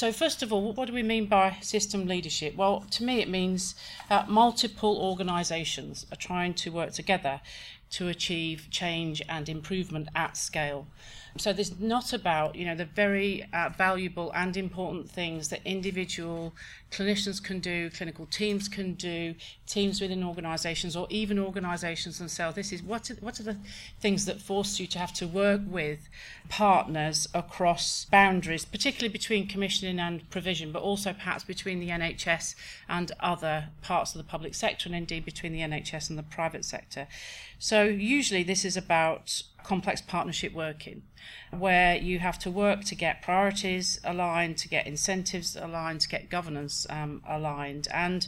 So first of all, what do we mean by system leadership? Well, to me it means that multiple organisations are trying to work together to achieve change and improvement at scale. So this is not about, the very valuable and important things that individual clinicians can do, clinical teams can do, teams within organisations or even organisations themselves. This is what are the things that force you to have to work with partners across boundaries, particularly between commissioning and provision, but also perhaps between the NHS and other parts of the public sector, and indeed between the NHS and the private sector. So usually this is about complex partnership working, where you have to work to get priorities aligned, to get incentives aligned, to get governance aligned. And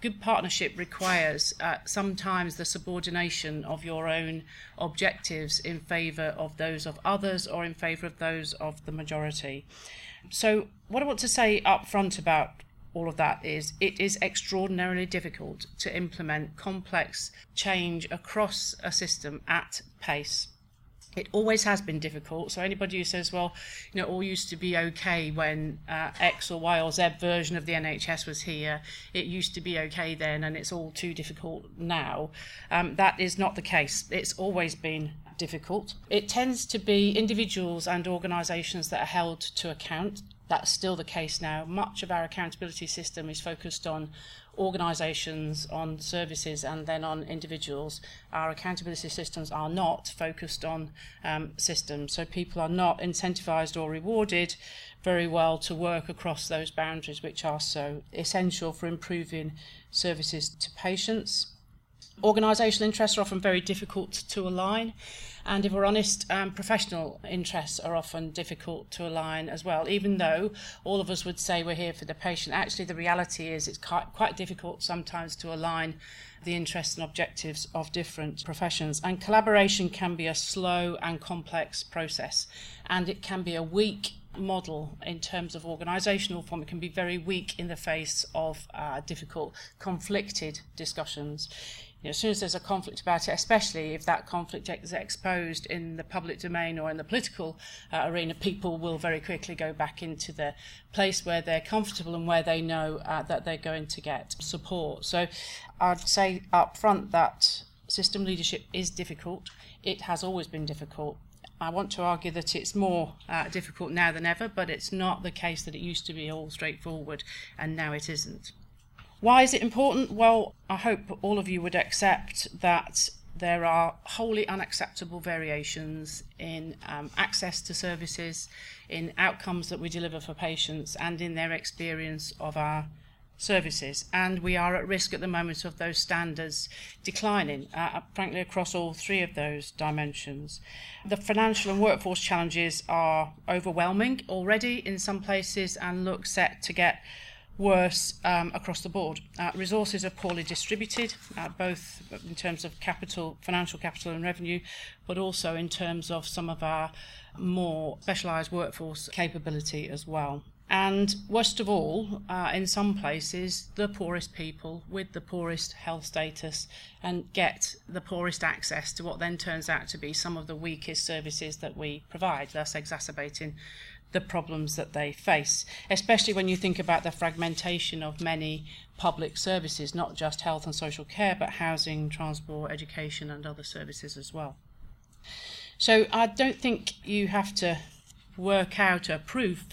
good partnership requires sometimes the subordination of your own objectives in favour of those of others or in favour of those of the majority. So what I want to say up front about all of that is it is extraordinarily difficult to implement complex change across a system at pace. It always has been difficult. So anybody who says, well, it all used to be okay when X or Y or Z version of the NHS was here, it used to be okay then and it's all too difficult now, that is not the case. It's always been difficult. It tends to be individuals and organisations that are held to account. That's still the case now. Much of our accountability system is focused on organisations, on services, and then on individuals. Our accountability systems are not focused on systems, so people are not incentivised or rewarded very well to work across those boundaries, which are so essential for improving services to patients. Organisational interests are often very difficult to align, and if we're honest, professional interests are often difficult to align as well. Even though all of us would say we're here for the patient, actually the reality is it's quite difficult sometimes to align the interests and objectives of different professions. And collaboration can be a slow and complex process, and it can be a weak model in terms of organisational form. It can be very weak in the face of difficult, conflicted discussions. As soon as there's a conflict about it, especially if that conflict is exposed in the public domain or in the political arena, people will very quickly go back into the place where they're comfortable and where they know that they're going to get support. So I'd say up front that system leadership is difficult. It has always been difficult. I want to argue that it's more difficult now than ever, but it's not the case that it used to be all straightforward and now it isn't. Why is it important? Well, I hope all of you would accept that there are wholly unacceptable variations in access to services, in outcomes that we deliver for patients, and in their experience of our services. And we are at risk at the moment of those standards declining, frankly, across all three of those dimensions. The financial and workforce challenges are overwhelming already in some places and look set to get worse across the board. Resources are poorly distributed, both in terms of capital, financial capital and revenue, but also in terms of some of our more specialised workforce capability as well. And worst of all, in some places, the poorest people with the poorest health status and get the poorest access to what then turns out to be some of the weakest services that we provide, thus exacerbating the problems that they face, especially when you think about the fragmentation of many public services, not just health and social care, but housing, transport, education and other services as well. So I don't think you have to work out a proof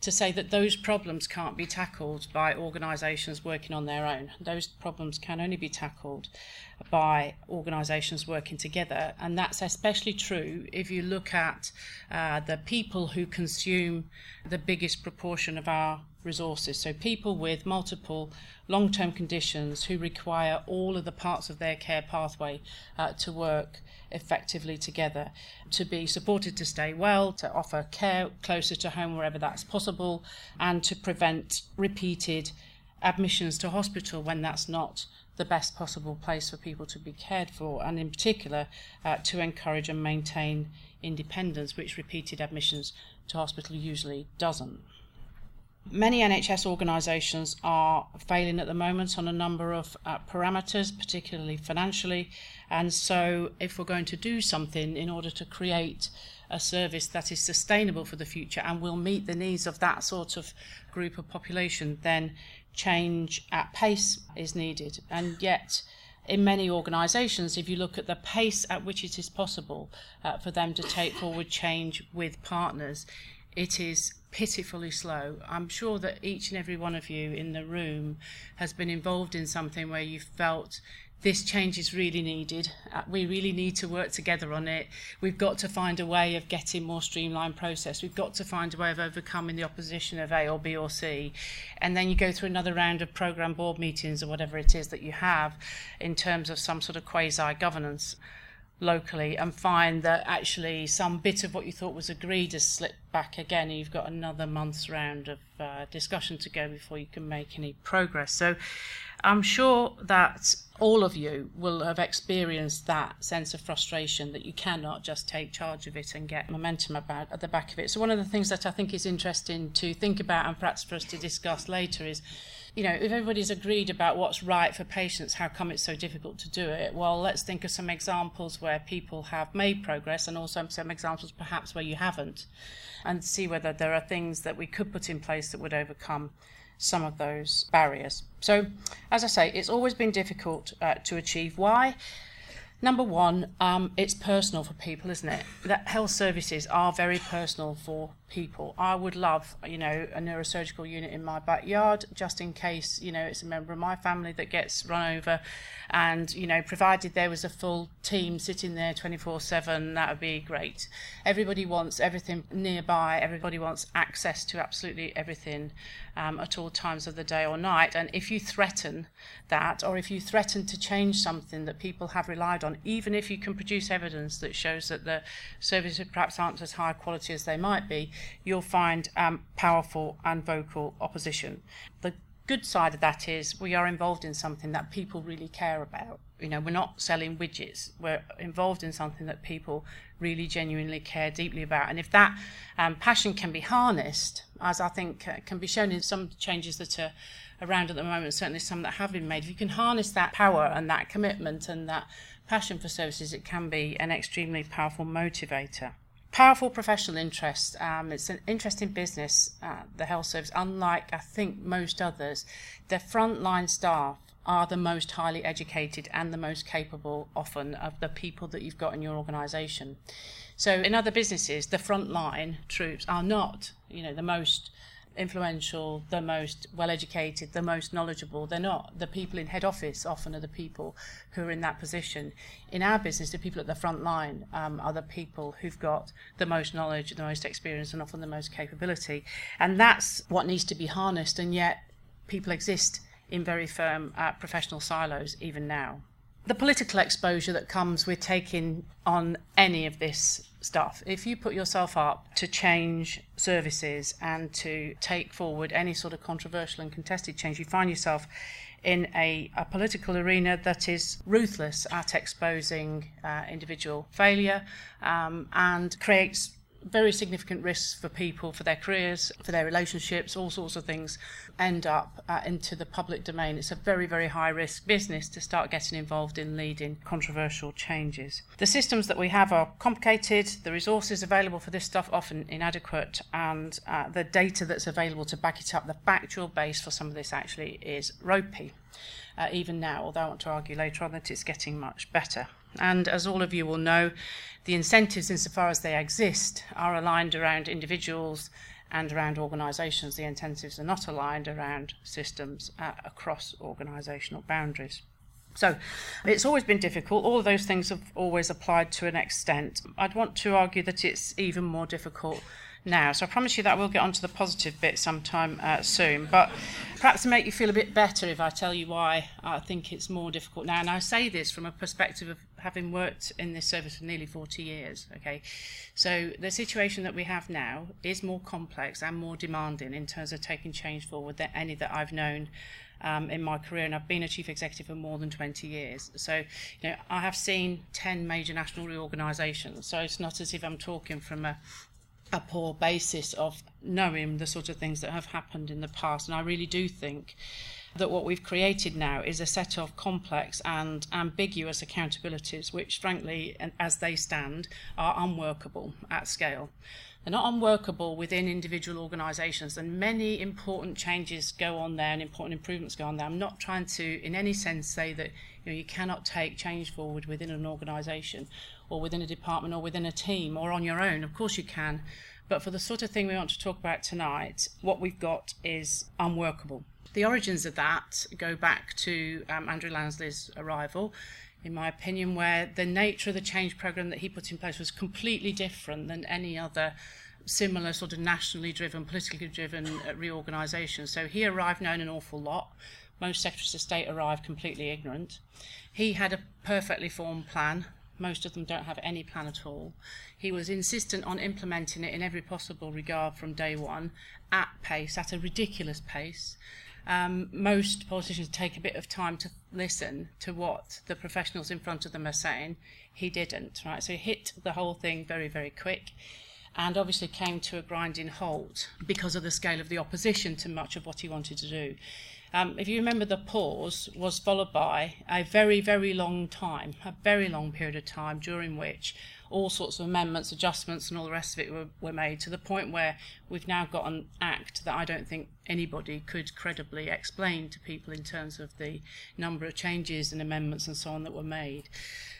to say that those problems can't be tackled by organisations working on their own. Those problems can only be tackled by organisations working together, and that's especially true if you look at the people who consume the biggest proportion of our resources. So people with multiple long-term conditions who require all of the parts of their care pathway to work effectively together, to be supported to stay well, to offer care closer to home wherever that's possible, and to prevent repeated admissions to hospital when that's not the best possible place for people to be cared for, and in particular to encourage and maintain independence, which repeated admissions to hospital usually doesn't. Many NHS organisations are failing at the moment on a number of parameters, particularly financially, and so if we're going to do something in order to create a service that is sustainable for the future and will meet the needs of that sort of group of population, then change at pace is needed. And yet, in many organisations, if you look at the pace at which it is possible for them to take forward change with partners, it is pitifully slow. I'm sure that each and every one of you in the room has been involved in something where you felt this change is really needed, we really need to work together on it, we've got to find a way of getting more streamlined process, we've got to find a way of overcoming the opposition of A or B or C, and then you go through another round of programme board meetings or whatever it is that you have in terms of some sort of quasi-governance locally, and find that actually some bit of what you thought was agreed has slipped back again, and you've got another month's round of discussion to go before you can make any progress. So I'm sure that all of you will have experienced that sense of frustration that you cannot just take charge of it and get momentum about at the back of it. So one of the things that I think is interesting to think about, and perhaps for us to discuss later, is, you know, if everybody's agreed about what's right for patients, how come it's so difficult to do it? Well, let's think of some examples where people have made progress, and also some examples perhaps where you haven't, and see whether there are things that we could put in place that would overcome some of those barriers. So, as I say, it's always been difficult to achieve. Why? Number one, it's personal for people, isn't it? That health services are very personal for people. I would love, you know, a neurosurgical unit in my backyard, just in case, you know, it's a member of my family that gets run over, and, you know, provided there was a full team sitting there 24/7, that would be great. Everybody wants everything nearby, everybody wants access to absolutely everything at all times of the day or night, and if you threaten that, or if you threaten to change something that people have relied on, even if you can produce evidence that shows that the services perhaps aren't as high quality as they might be, you'll find powerful and vocal opposition. The good side of that is we are involved in something that people really care about. You know, we're not selling widgets. We're involved in something that people really genuinely care deeply about. And if that passion can be harnessed, as I think can be shown in some changes that are around at the moment, certainly some that have been made, if you can harness that power and that commitment and that passion for services, it can be an extremely powerful motivator. Powerful professional interest. It's an interesting business, the health service. Unlike, I think, most others, their frontline staff are the most highly educated and the most capable, often, of the people that you've got in your organisation. So in other businesses, the frontline troops are not, you know, the most influential, the most well-educated, the most knowledgeable. They're not. The people in head office often are the people who are in that position. In our business, the people at the front line are the people who've got the most knowledge, the most experience, and often the most capability. And that's what needs to be harnessed, and yet people exist in very firm professional silos even now. The political exposure that comes with taking on any of this stuff. If you put yourself up to change services and to take forward any sort of controversial and contested change, you find yourself in a political arena that is ruthless at exposing individual failure and creates very significant risks for people, for their careers, for their relationships. All sorts of things end up into the public domain. It's a very, very high risk business to start getting involved in leading controversial changes. The systems that we have are complicated, the resources available for this stuff often inadequate, and the data that's available to back it up, the factual base for some of this actually is ropey, even now, although I want to argue later on that it's getting much better. And as all of you will know, the incentives, insofar as they exist, are aligned around individuals and around organisations. The incentives are not aligned around systems across organisational boundaries. So it's always been difficult. All of those things have always applied to an extent. I'd want to argue that it's even more difficult now. So I promise you that we'll get onto the positive bit sometime soon. But perhaps to make you feel a bit better if I tell you why I think it's more difficult now. And I say this from a perspective of having worked in this service for nearly 40 years. Okay, so the situation that we have now is more complex and more demanding in terms of taking change forward than any that I've known in my career, and I've been a chief executive for more than 20 years. So, you know, I have seen 10 major national reorganisations. So it's not as if I'm talking from a poor basis of knowing the sort of things that have happened in the past. And I really do think that what we've created now is a set of complex and ambiguous accountabilities which, frankly, as they stand, are unworkable at scale. They're not unworkable within individual organisations, and many important changes go on there and important improvements go on there. I'm not trying to, in any sense, say that you cannot take change forward within an organisation or within a department or within a team or on your own. Of course you can, but for the sort of thing we want to talk about tonight, what we've got is unworkable. The origins of that go back to Andrew Lansley's arrival, in my opinion, where the nature of the change programme that he put in place was completely different than any other similar sort of nationally driven, politically driven reorganisation. So he arrived knowing an awful lot. Most secretaries of state arrived completely ignorant. He had a perfectly formed plan. Most of them don't have any plan at all. He was insistent on implementing it in every possible regard from day one, at pace, at a ridiculous pace. Most politicians take a bit of time to listen to what the professionals in front of them are saying. He didn't, right? So he hit the whole thing very, very quick, and obviously came to a grinding halt because of the scale of the opposition to much of what he wanted to do. If you remember, the pause was followed by a very, very long time, a very long period of time during which all sorts of amendments, adjustments and all the rest of it were made, to the point where we've now got an act that I don't think anybody could credibly explain to people in terms of the number of changes and amendments and so on that were made.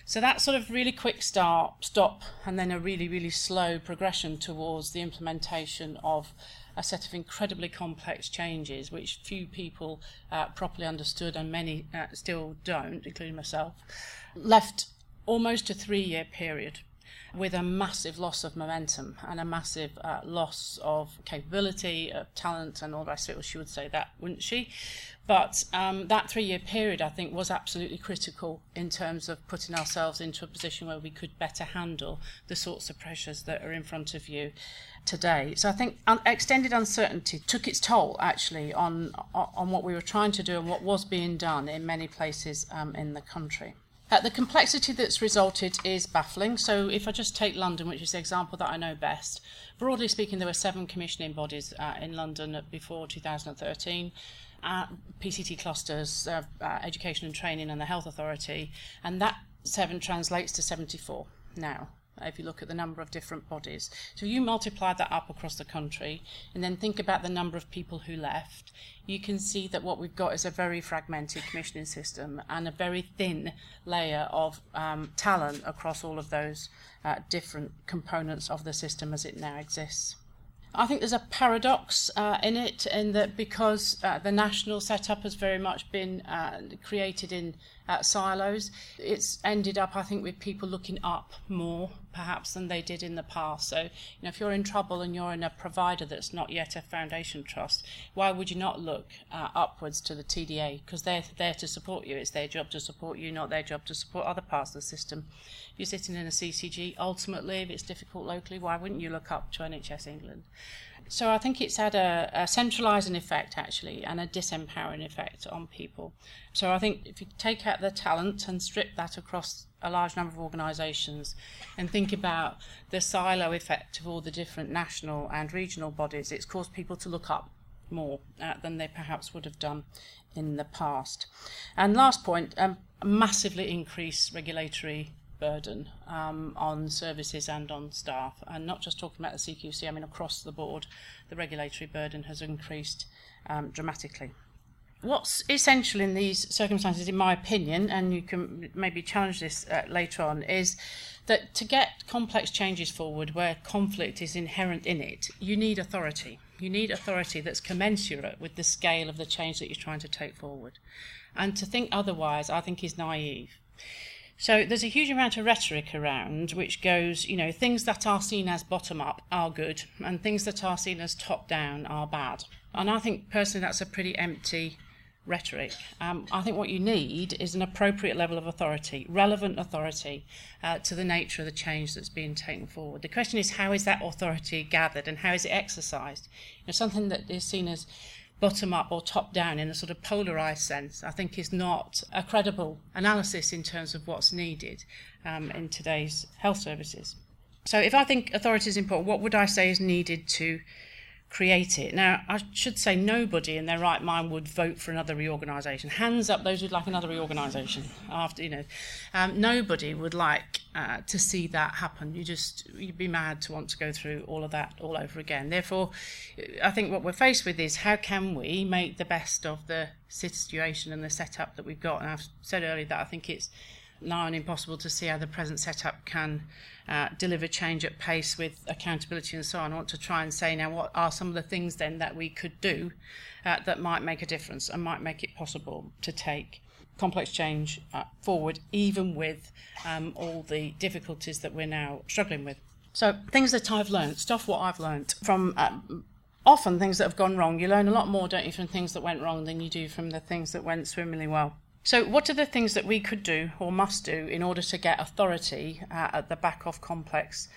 So that sort of really quick start, stop, and then a really, really slow progression towards the implementation of a set of incredibly complex changes which few people properly understood, and many still don't, including myself, left almost a 3-year period with a massive loss of momentum and a massive loss of capability, of talent and all the rest of it. Well, she would say that, wouldn't she? But that 3-year period, I think, was absolutely critical in terms of putting ourselves into a position where we could better handle the sorts of pressures that are in front of you today. So I think extended uncertainty took its toll, actually, on what we were trying to do and what was being done in many places in the country. The complexity that's resulted is baffling. So if I just take London, which is the example that I know best, broadly speaking, there were 7 commissioning bodies in London before 2013, PCT clusters, education and training and the health authority, and that 7 translates to 74 now, if you look at the number of different bodies. So you multiply that up across the country and then think about the number of people who left, you can see that what we've got is a very fragmented commissioning system and a very thin layer of talent across all of those different components of the system as it now exists. I think there's a paradox in it, in that because the national setup has very much been created in silos, it's ended up, I think, with people looking up more perhaps than they did in the past. So, if you're in trouble and you're in a provider that's not yet a foundation trust, why would you not look upwards to the TDA? Because they're there to support you. It's their job to support you, not their job to support other parts of the system. If you're sitting in a CCG, ultimately, if it's difficult locally, why wouldn't you look up to NHS England? So I think it's had a centralising effect, actually, and a disempowering effect on people. So I think if you take out the talent and strip that across a large number of organisations and think about the silo effect of all the different national and regional bodies, it's caused people to look up more than they perhaps would have done in the past. And last point, massively increased regulatory burden on services and on staff, and not just talking about the CQC, I mean across the board the regulatory burden has increased dramatically. What's essential in these circumstances, in my opinion, and you can maybe challenge this later on, is that to get complex changes forward where conflict is inherent in it, you need authority. You need authority that's commensurate with the scale of the change that you're trying to take forward. And to think otherwise, I think, is naive. So there's a huge amount of rhetoric around which goes, things that are seen as bottom-up are good and things that are seen as top-down are bad. And I think personally that's a pretty empty rhetoric. I think what you need is an appropriate level of authority, relevant authority to the nature of the change that's being taken forward. The question is, how is that authority gathered and how is it exercised? Something that is seen as bottom-up or top-down in a sort of polarised sense, I think, is not a credible analysis in terms of what's needed in today's health services. So if I think authority is important, what would I say is needed to create it. Now, I should say nobody in their right mind would vote for another reorganisation. Hands up, those who'd like another reorganisation. After, you know, nobody would like to see that happen. You'd be mad to want to go through all of that all over again. Therefore, I think what we're faced with is how can we make the best of the situation and the setup that we've got. And I've said earlier that I think it's now and impossible to see how the present setup can deliver change at pace with accountability and so on. I want to try and say now what are some of the things then that we could do that might make a difference and might make it possible to take complex change forward, even with all the difficulties that we're now struggling with. So things that I've learned, from often things that have gone wrong. You learn a lot more, don't you, from things that went wrong than you do from the things that went swimmingly well. So what are the things that we could do or must do in order to get authority at the back of complex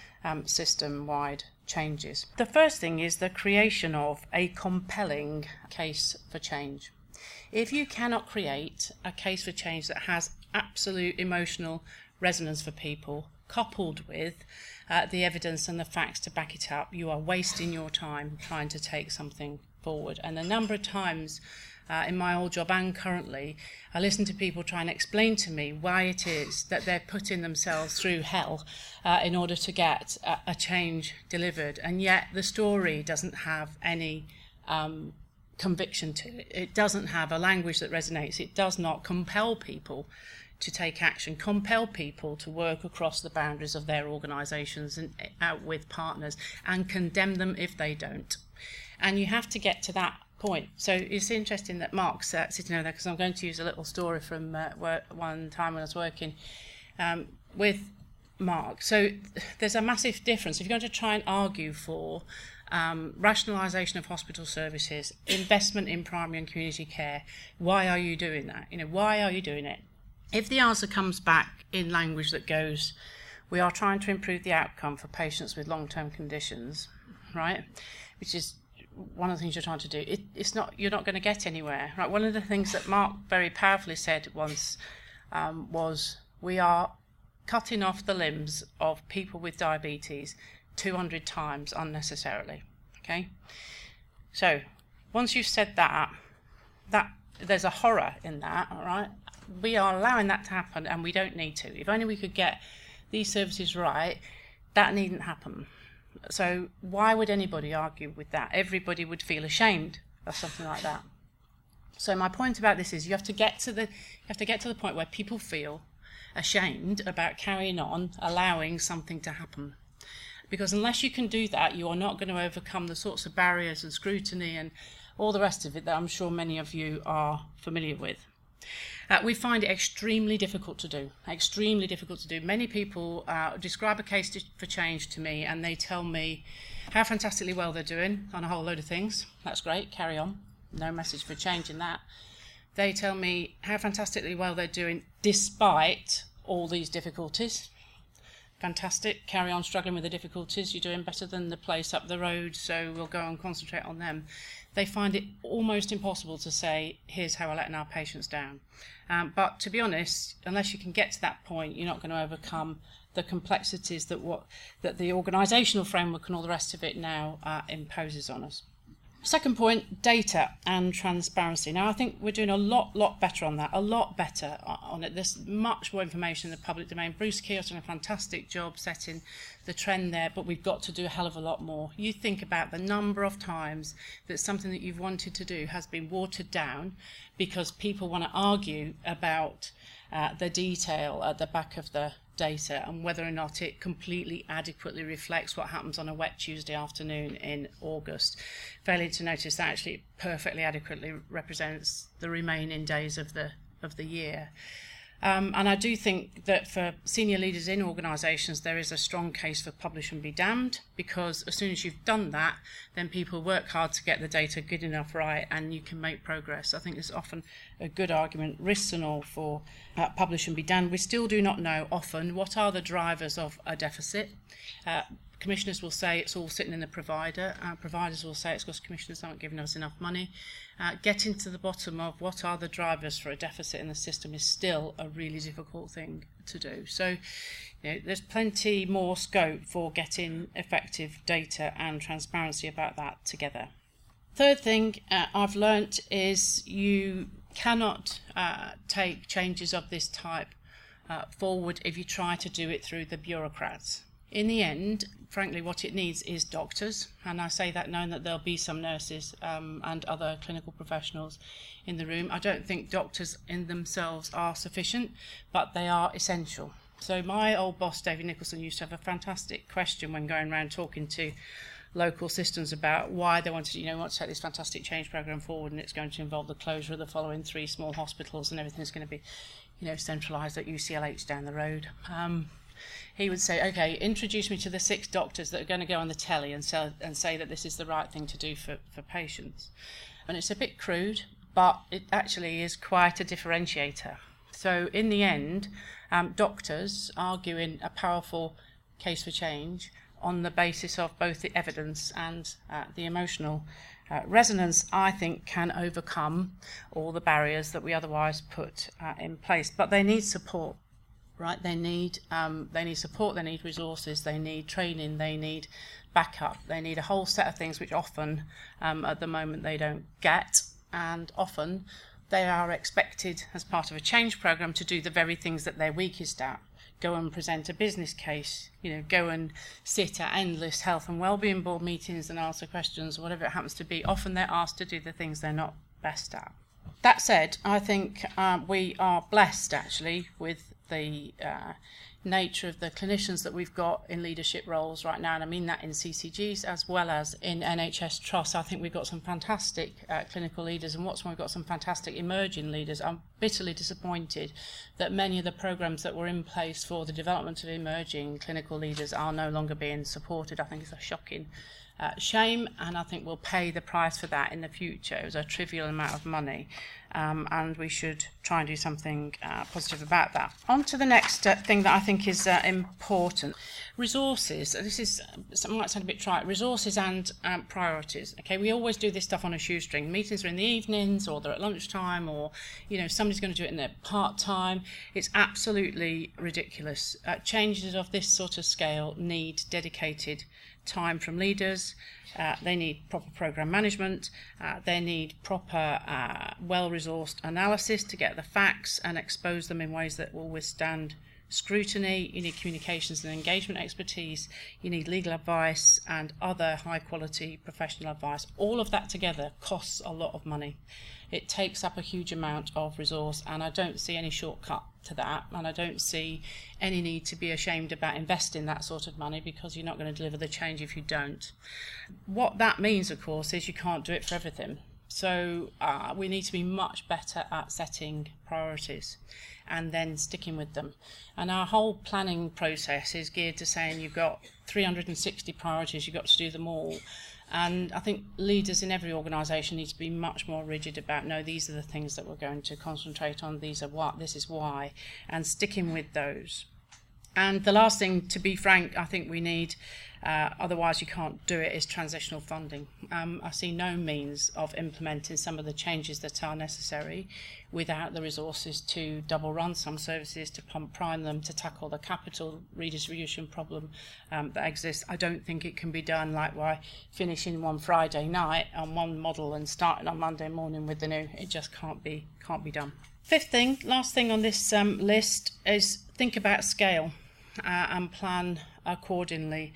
system-wide changes? The first thing is the creation of a compelling case for change. If you cannot create a case for change that has absolute emotional resonance for people, coupled with the evidence and the facts to back it up, you are wasting your time trying to take something forward. And a number of times in my old job and currently, I listen to people try and explain to me why it is that they're putting themselves through hell in order to get a change delivered. And yet the story doesn't have any conviction to it. It doesn't have a language that resonates. It does not compel people to take action, compel people to work across the boundaries of their organisations and out with partners, and condemn them if they don't. And you have to get to that point. So it's interesting that Mark's sitting over there, because I'm going to use a little story from one time when I was working with Mark. So there's a massive difference. If you're going to try and argue for rationalisation of hospital services, investment in primary and community care, why are you doing that? You know, why are you doing it? If the answer comes back in language that goes, we are trying to improve the outcome for patients with long-term conditions, right, which is one of the things you're trying to do, you're not going to get anywhere. Right? One of the things that Mark very powerfully said once was, we are cutting off the limbs of people with diabetes 200 times unnecessarily. Okay, so once you've said that there's a horror in that. All right, we are allowing that to happen, and we don't need to. If only we could get these services right, that needn't happen. So why would anybody argue with that? Everybody would feel ashamed of something like that. So my point about this is you have to get to the point where people feel ashamed about carrying on, allowing something to happen. Because unless you can do that, you are not going to overcome the sorts of barriers and scrutiny and all the rest of it that I'm sure many of you are familiar with. We find it extremely difficult to do. Many people describe a case for change to me and they tell me how fantastically well they're doing on a whole load of things. That's great, carry on. No message for change in that. They tell me how fantastically well they're doing despite all these difficulties. Fantastic, carry on struggling with the difficulties. You're doing better than the place up the road, so we'll go and concentrate on them. They find it almost impossible to say, here's how we're letting our patients down. But to be honest, unless you can get to that point, you're not going to overcome the complexities that the organisational framework and all the rest of it now imposes on us. Second point, data and transparency. Now, I think we're doing a lot better on it. There's much more information in the public domain. Bruce Keogh's done a fantastic job setting the trend there, but we've got to do a hell of a lot more. You think about the number of times that something that you've wanted to do has been watered down because people want to argue about the detail at the back of the data and whether or not it completely adequately reflects what happens on a wet Tuesday afternoon in August. Failing to notice that actually it perfectly adequately represents the remaining days of the year. And I do think that for senior leaders in organisations, there is a strong case for publish and be damned, because as soon as you've done that, then people work hard to get the data good enough right and you can make progress. I think there's often a good argument, risks and all, for publish and be damned. We still do not know often what are the drivers of a deficit. Commissioners will say it's all sitting in the provider. Providers will say it's because commissioners aren't giving us enough money. Getting to the bottom of what are the drivers for a deficit in the system is still a really difficult thing to do. So there's plenty more scope for getting effective data and transparency about that together. Third thing I've learnt is you cannot take changes of this type forward if you try to do it through the bureaucrats. In the end, frankly, what it needs is doctors, and I say that knowing that there'll be some nurses and other clinical professionals in the room. I don't think doctors in themselves are sufficient, but they are essential. So my old boss, David Nicholson, used to have a fantastic question when going around talking to local systems about why they wanted, want to take this fantastic change programme forward, and it's going to involve the closure of the following 3 small hospitals, and everything's going to be, centralised at UCLH down the road. He would say, okay, introduce me to the 6 doctors that are going to go on the telly and say that this is the right thing to do for patients. And it's a bit crude, but it actually is quite a differentiator. So in the end, doctors arguing a powerful case for change on the basis of both the evidence and the emotional resonance, I think, can overcome all the barriers that we otherwise put in place. But they need support. Right, they need support, they need resources, they need training, they need backup, they need a whole set of things which often, at the moment, they don't get, and often they are expected as part of a change programme to do the very things that they're weakest at. Go and present a business case, go and sit at endless health and wellbeing board meetings and answer questions, whatever it happens to be. Often they're asked to do the things they're not best at. That said, I think we are blessed, actually, with the nature of the clinicians that we've got in leadership roles right now, and I mean that in CCGs as well as in NHS trusts. I think we've got some fantastic clinical leaders, and what's more, we've got some fantastic emerging leaders. I'm bitterly disappointed that many of the programmes that were in place for the development of emerging clinical leaders are no longer being supported. I think it's a shocking shame, and I think we'll pay the price for that in the future. It was a trivial amount of money, and we should try and do something positive about that. On to the next thing that I think is important. Resources. This is something that might sound a bit trite. Resources and priorities. Okay, we always do this stuff on a shoestring. Meetings are in the evenings, or they're at lunchtime, or somebody's going to do it in their part time. It's absolutely ridiculous. Changes of this sort of scale need dedicated time from leaders, they need proper programme management, they need proper well-resourced analysis to get the facts and expose them in ways that will withstand scrutiny. You need communications and engagement expertise, you need legal advice and other high-quality professional advice. All of that together costs a lot of money. It takes up a huge amount of resource, and I don't see any shortcut to that, and I don't see any need to be ashamed about investing that sort of money, because you're not going to deliver the change if you don't. What that means, of course, is you can't do it for everything. So we need to be much better at setting priorities and then sticking with them. And our whole planning process is geared to saying you've got 360 priorities, you've got to do them all. And I think leaders in every organisation need to be much more rigid about, no, these are the things that we're going to concentrate on, these are what, this is why, and sticking with those. And the last thing, to be frank, I think we need, otherwise you can't do it, is transitional funding. I see no means of implementing some of the changes that are necessary without the resources to double run some services, to prime them, to tackle the capital redistribution problem that exists. I don't think it can be done like by finishing one Friday night on one model and starting on Monday morning with the new. It just can't be done. Fifth thing, last thing on this list is think about scale and plan accordingly.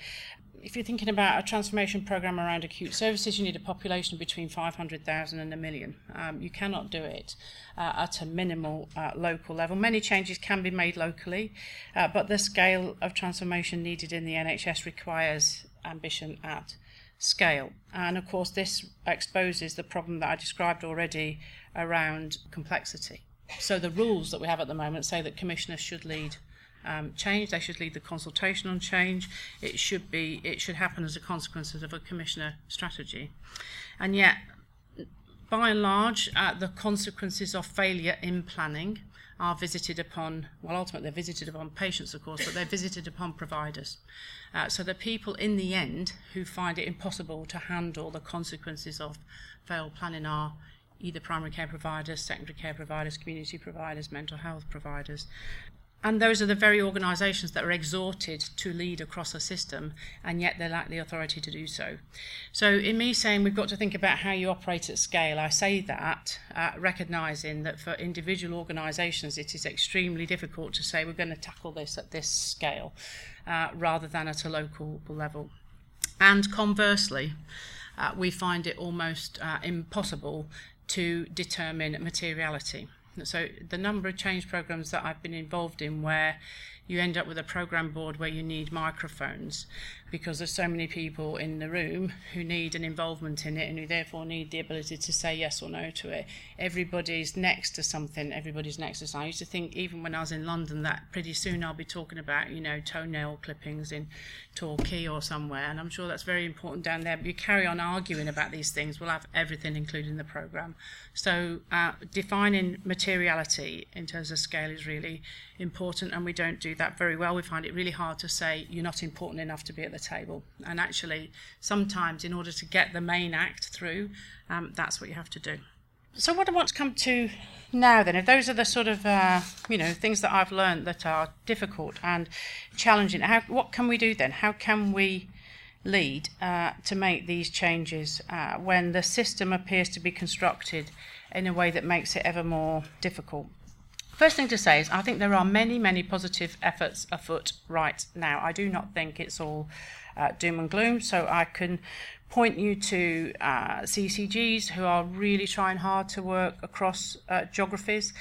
If you're thinking about a transformation programme around acute services, you need a population between 500,000 and 1 million. You cannot do it at a minimal local level. Many changes can be made locally, but the scale of transformation needed in the NHS requires ambition at scale. And of course, this exposes the problem that I described already around complexity. So the rules that we have at the moment say that commissioners should lead change, they should lead the consultation on change, it should happen as a consequence of a commissioner strategy. And yet, by and large, the consequences of failure in planning are visited upon, well, ultimately they're visited upon patients, of course, but they're visited upon providers. So the people in the end who find it impossible to handle the consequences of failed planning are either primary care providers, secondary care providers, community providers, mental health providers. And those are the very organisations that are exhorted to lead across a system, and yet they lack the authority to do so. So in me saying we've got to think about how you operate at scale, I say that recognising that for individual organisations it is extremely difficult to say we're going to tackle this at this scale rather than at a local level. And conversely, we find it almost impossible to determine materiality. So the number of change programs that I've been involved in where you end up with a program board where you need microphones because there's so many people in the room who need an involvement in it and who therefore need the ability to say yes or no to it. Everybody's next to something, everybody's next to something. I used to think even when I was in London that pretty soon I'll be talking about, you know, toenail clippings in Torquay or somewhere, and I'm sure that's very important down there, but you carry on arguing about these things, we'll have everything including the program. So defining materiality in terms of scale is really important, and we don't do that very well. We find it really hard to say you're not important enough to be at the table, and actually sometimes in order to get the main act through, that's what you have to do. So what I want to come to now then, if those are the sort of things that I've learned that are difficult and challenging, what can we do then? How can we lead to make these changes when the system appears to be constructed in a way that makes it ever more difficult? First thing to say is I think there are many, many positive efforts afoot right now. I do not think it's all doom and gloom, so I can point you to CCGs who are really trying hard to work across geographies,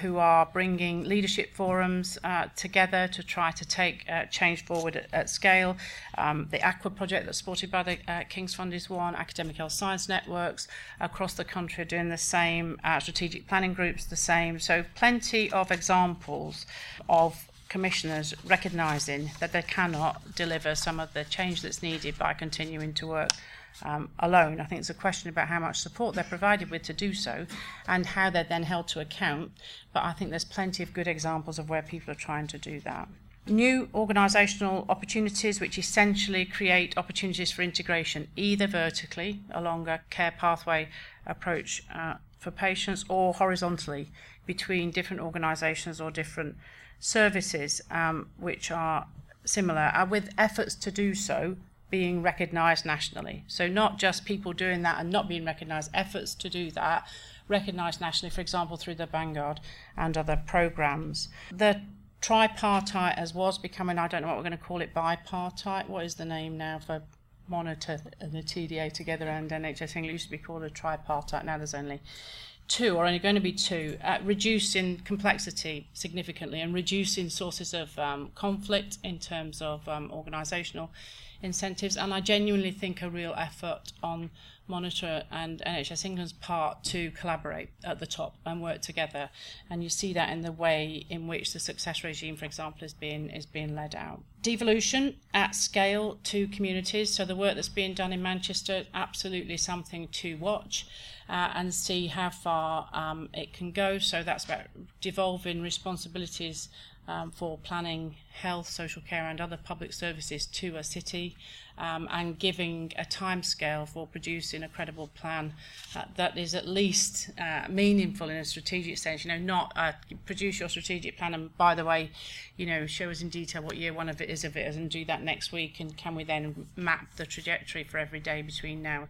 who are bringing leadership forums together to try to take change forward at scale. The AQUA project that's supported by the King's Fund is one. Academic health science networks across the country are doing the same. Strategic planning groups the same. So plenty of examples of commissioners recognising that they cannot deliver some of the change that's needed by continuing to work alone. I think it's a question about how much support they're provided with to do so and how they're then held to account, but I think there's plenty of good examples of where people are trying to do that. New organisational opportunities, which essentially create opportunities for integration, either vertically along a care pathway approach for patients or horizontally between different organisations or different services which are similar, with efforts to do so being recognised nationally. So not just people doing that and not being recognised, efforts to do that recognised nationally, for example, through the Vanguard and other programmes. The tripartite as was becoming, I don't know what we're going to call it, bipartite. What is the name now for Monitor and the TDA together and NHS England? It used to be called a tripartite, now there's only two, or only going to be two, reducing complexity significantly and reducing sources of conflict in terms of organisational incentives. And I genuinely think a real effort on Monitor and NHS England's part to collaborate at the top and work together. And you see that in the way in which the success regime, for example, is being led out. Devolution at scale to communities. So the work that's being done in Manchester is absolutely something to watch and see how far it can go. So that's about devolving responsibilities for planning, health, social care and other public services to a city, and giving a timescale for producing a credible plan that is at least meaningful in a strategic sense. You know, not produce your strategic plan and, by the way, you know, show us in detail what year one of it is and do that next week, and can we then map the trajectory for every day between now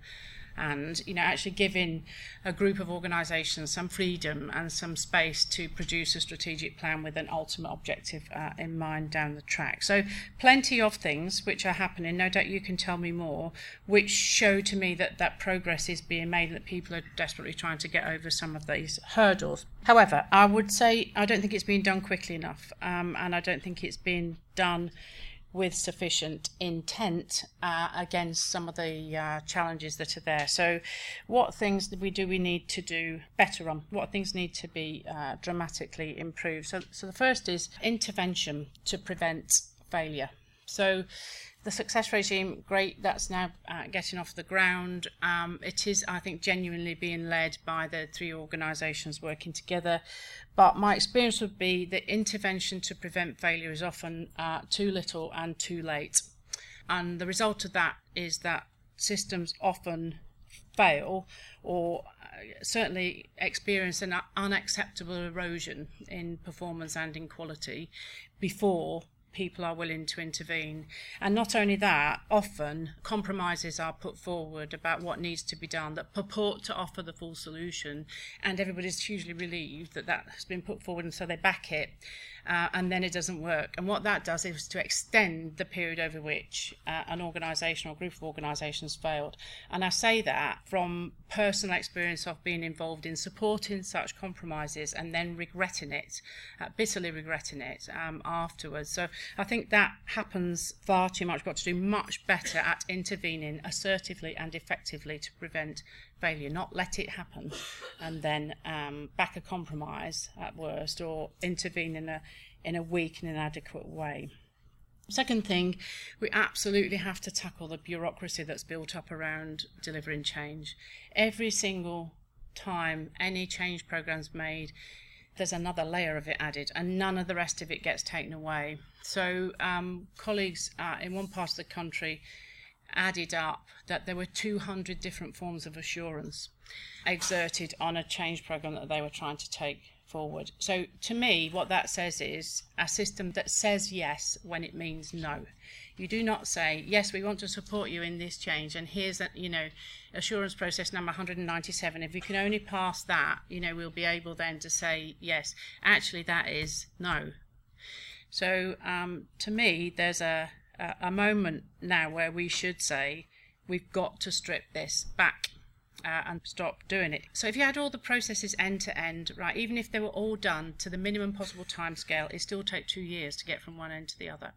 and, you know, actually giving a group of organisations some freedom and some space to produce a strategic plan with an ultimate objective in mind down the track. So plenty of things which are happening, no doubt you can tell me more, which show to me that progress is being made and that people are desperately trying to get over some of these hurdles. However, I would say I don't think it's being done quickly enough, and I don't think it's being done with sufficient intent against some of the challenges that are there. So what things do we need to do better on? What things need to be dramatically improved? So the first is intervention to prevent failure. So the success regime, great, that's now getting off the ground. It is, I think, genuinely being led by the three organisations working together. But my experience would be that intervention to prevent failure is often too little and too late. And the result of that is that systems often fail or certainly experience an unacceptable erosion in performance and in quality before people are willing to intervene. And not only that, often compromises are put forward about what needs to be done that purport to offer the full solution, and everybody's hugely relieved that that has been put forward, and so they back it, and then it doesn't work. And what that does is to extend the period over which an organisation or group of organisations failed. And I say that from personal experience of being involved in supporting such compromises and then regretting it, bitterly regretting it afterwards. So I think that happens far too much. We've got to do much better at intervening assertively and effectively to prevent failure, not let it happen and then back a compromise at worst, or intervene in a weak and inadequate way. Second thing, we absolutely have to tackle the bureaucracy that's built up around delivering change. Every single time any change program's made, there's another layer of it added, and none of the rest of it gets taken away. So colleagues in one part of the country added up that there were 200 different forms of assurance exerted on a change programme that they were trying to take forward. So to me, what that says is a system that says yes when it means no. You do not say, yes, we want to support you in this change, and here's a, assurance process number 197. If you can only pass that, we'll be able then to say yes. Actually, that is no. So to me, there's a moment now where we should say, we've got to strip this back and stop doing it. So if you had all the processes end to end, right, even if they were all done to the minimum possible time scale, it still take 2 years to get from one end to the other.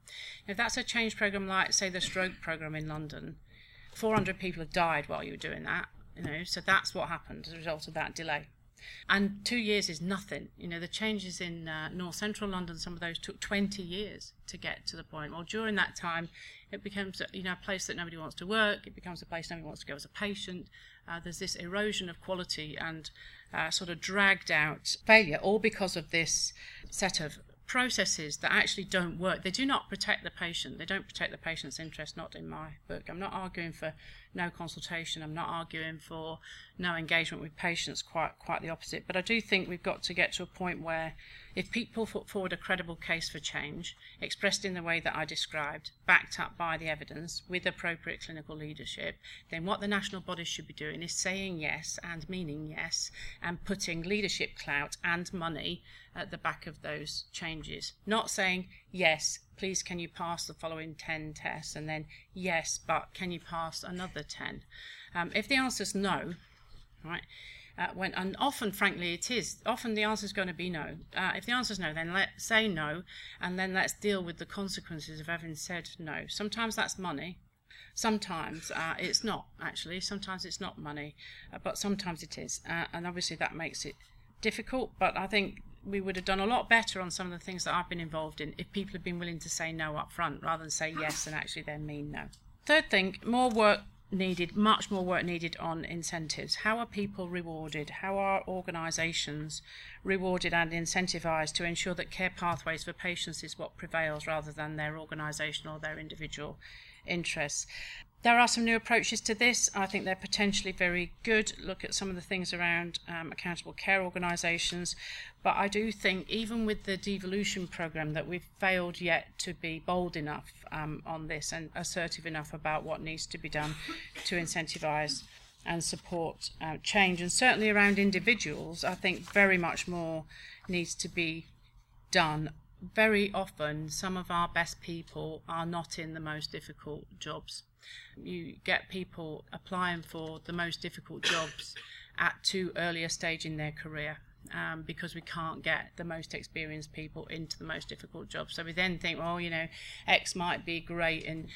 If that's a change programme like, say, the stroke programme in London, 400 people have died while you were doing that, so that's what happened as a result of that delay. And 2 years is nothing. The changes in north central London, some of those took 20 years to get to the point. Well, during that time, it becomes a place that nobody wants to work. It becomes a place nobody wants to go as a patient. There's this erosion of quality and sort of dragged out failure, all because of this set of processes that actually don't work. They do not protect the patient. They don't protect the patient's interest, not in my book. I'm not arguing for no consultation. I'm not arguing for no engagement with patients, quite the opposite. But I do think we've got to get to a point where if people put forward a credible case for change, expressed in the way that I described, backed up by the evidence with appropriate clinical leadership, then what the national bodies should be doing is saying yes and meaning yes and putting leadership clout and money at the back of those changes. Not saying, yes, please can you pass the following 10 tests, and then yes, but can you pass another 10? If the answer's no, right? And often, frankly, it is. Often the answer is going to be no. If the answer is no, then let's say no, and then let's deal with the consequences of having said no. Sometimes that's money. Sometimes it's not, actually. Sometimes it's not money, but sometimes it is. And obviously that makes it difficult, but I think we would have done a lot better on some of the things that I've been involved in if people had been willing to say no up front rather than say yes and actually then mean no. Third thing, more work needed, much more work needed on incentives. How are people rewarded? How are organisations rewarded and incentivised to ensure that care pathways for patients is what prevails rather than their organisation or their individual interests? There are some new approaches to this. I think they're potentially very good. Look at some of the things around accountable care organisations. But I do think even with the devolution programme that we've failed yet to be bold enough on this and assertive enough about what needs to be done to incentivise and support change. And certainly around individuals, I think very much more needs to be done. Very often, some of our best people are not in the most difficult jobs. You get people applying for the most difficult jobs at too early a stage in their career because we can't get the most experienced people into the most difficult jobs. So we then think, well, X might be great in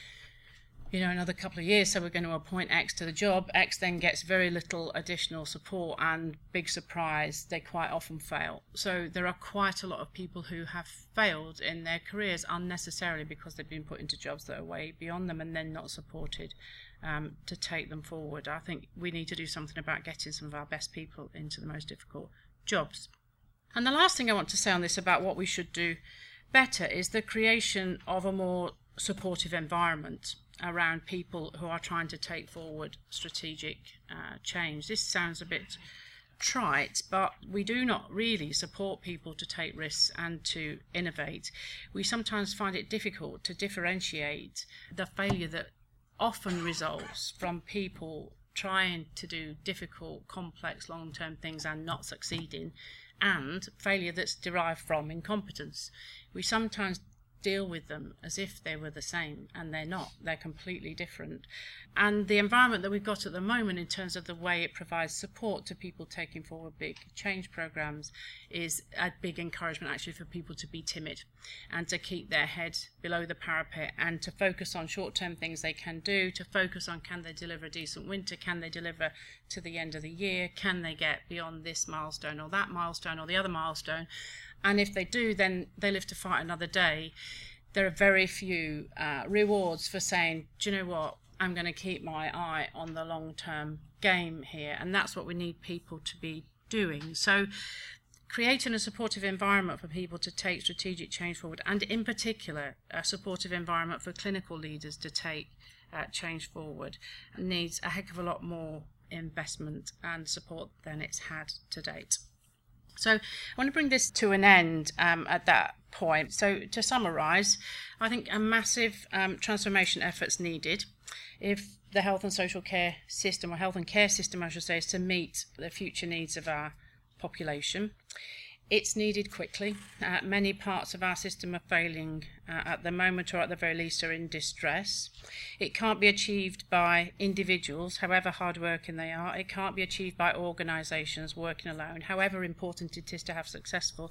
another couple of years, so we're going to appoint X to the job. X then gets very little additional support, and big surprise, they quite often fail. So there are quite a lot of people who have failed in their careers unnecessarily because they've been put into jobs that are way beyond them and then not supported to take them forward. I think we need to do something about getting some of our best people into the most difficult jobs. And the last thing I want to say on this about what we should do better is the creation of a more supportive environment around people who are trying to take forward strategic change. This sounds a bit trite, but we do not really support people to take risks and to innovate. We sometimes find it difficult to differentiate the failure that often results from people trying to do difficult, complex, long-term things and not succeeding, and failure that's derived from incompetence. We sometimes deal with them as if they were the same, and they're not. They're completely different. And the environment that we've got at the moment in terms of the way it provides support to people taking forward big change programs is a big encouragement actually for people to be timid and to keep their head below the parapet and to focus on short-term things they can do, to focus on can they deliver a decent winter, can they deliver to the end of the year, can they get beyond this milestone or that milestone or the other milestone. And if they do, then they live to fight another day. There are very few rewards for saying, do you know what, I'm going to keep my eye on the long-term game here. And that's what we need people to be doing. So creating a supportive environment for people to take strategic change forward, and in particular, a supportive environment for clinical leaders to take change forward, needs a heck of a lot more investment and support than it's had to date. So I want to bring this to an end at that point. So to summarise, I think a massive transformation effort's needed if the health and social care system, or health and care system I should say, is to meet the future needs of our population. It's needed quickly. Many parts of our system are failing at the moment, or at the very least are in distress. It can't be achieved by individuals, however hardworking they are. It can't be achieved by organisations working alone, however important it is to have successful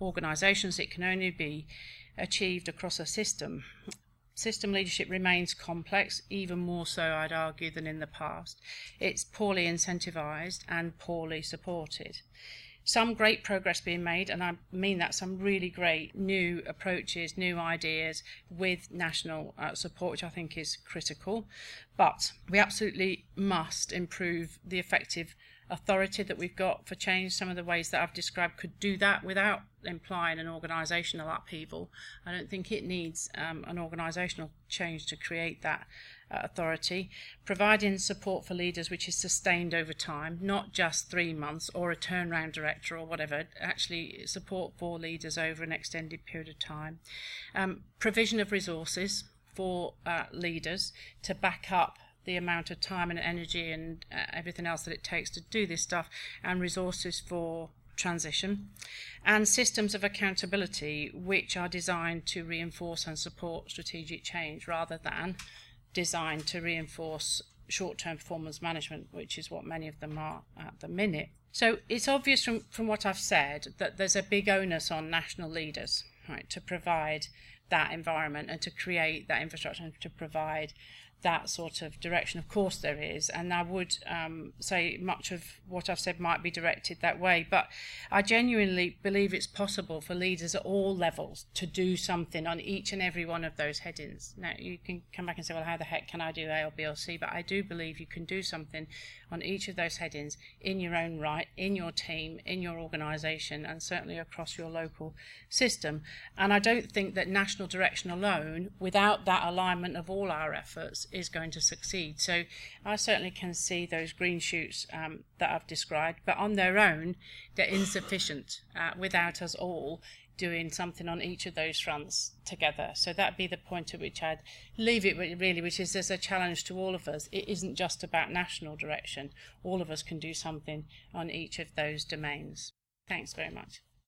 organisations. It can only be achieved across a system. System leadership remains complex, even more so, I'd argue, than in the past. It's poorly incentivised and poorly supported. Some great progress being made, and I mean that, some really great new approaches, new ideas with national support, which I think is critical. But we absolutely must improve the effective authority that we've got for change. Some of the ways that I've described could do that without implying an organisational upheaval. I don't think it needs an organisational change to create that authority. Providing support for leaders which is sustained over time, not just 3 months or a turnaround director or whatever, actually support for leaders over an extended period of time. Provision of resources for leaders to back up the amount of time and energy and everything else that it takes to do this stuff, and resources for transition, and systems of accountability which are designed to reinforce and support strategic change rather than designed to reinforce short-term performance management, which is what many of them are at the minute. So it's obvious from what I've said that there's a big onus on national leaders, right, to provide that environment and to create that infrastructure and to provide that sort of direction. Of course there is, and I would say much of what I've said might be directed that way, but I genuinely believe it's possible for leaders at all levels to do something on each and every one of those headings. Now you can come back and say, well, how the heck can I do A or B or C? But I do believe you can do something on each of those headings in your own right, in your team, in your organisation, and certainly across your local system. And I don't think that national direction alone, without that alignment of all our efforts, is going to succeed. So I certainly can see those green shoots that I've described, but on their own they're insufficient without us all doing something on each of those fronts together. So that'd be the point at which I'd leave it really, which is there's a challenge to all of us. It isn't just about national direction. All of us can do something on each of those domains. Thanks very much.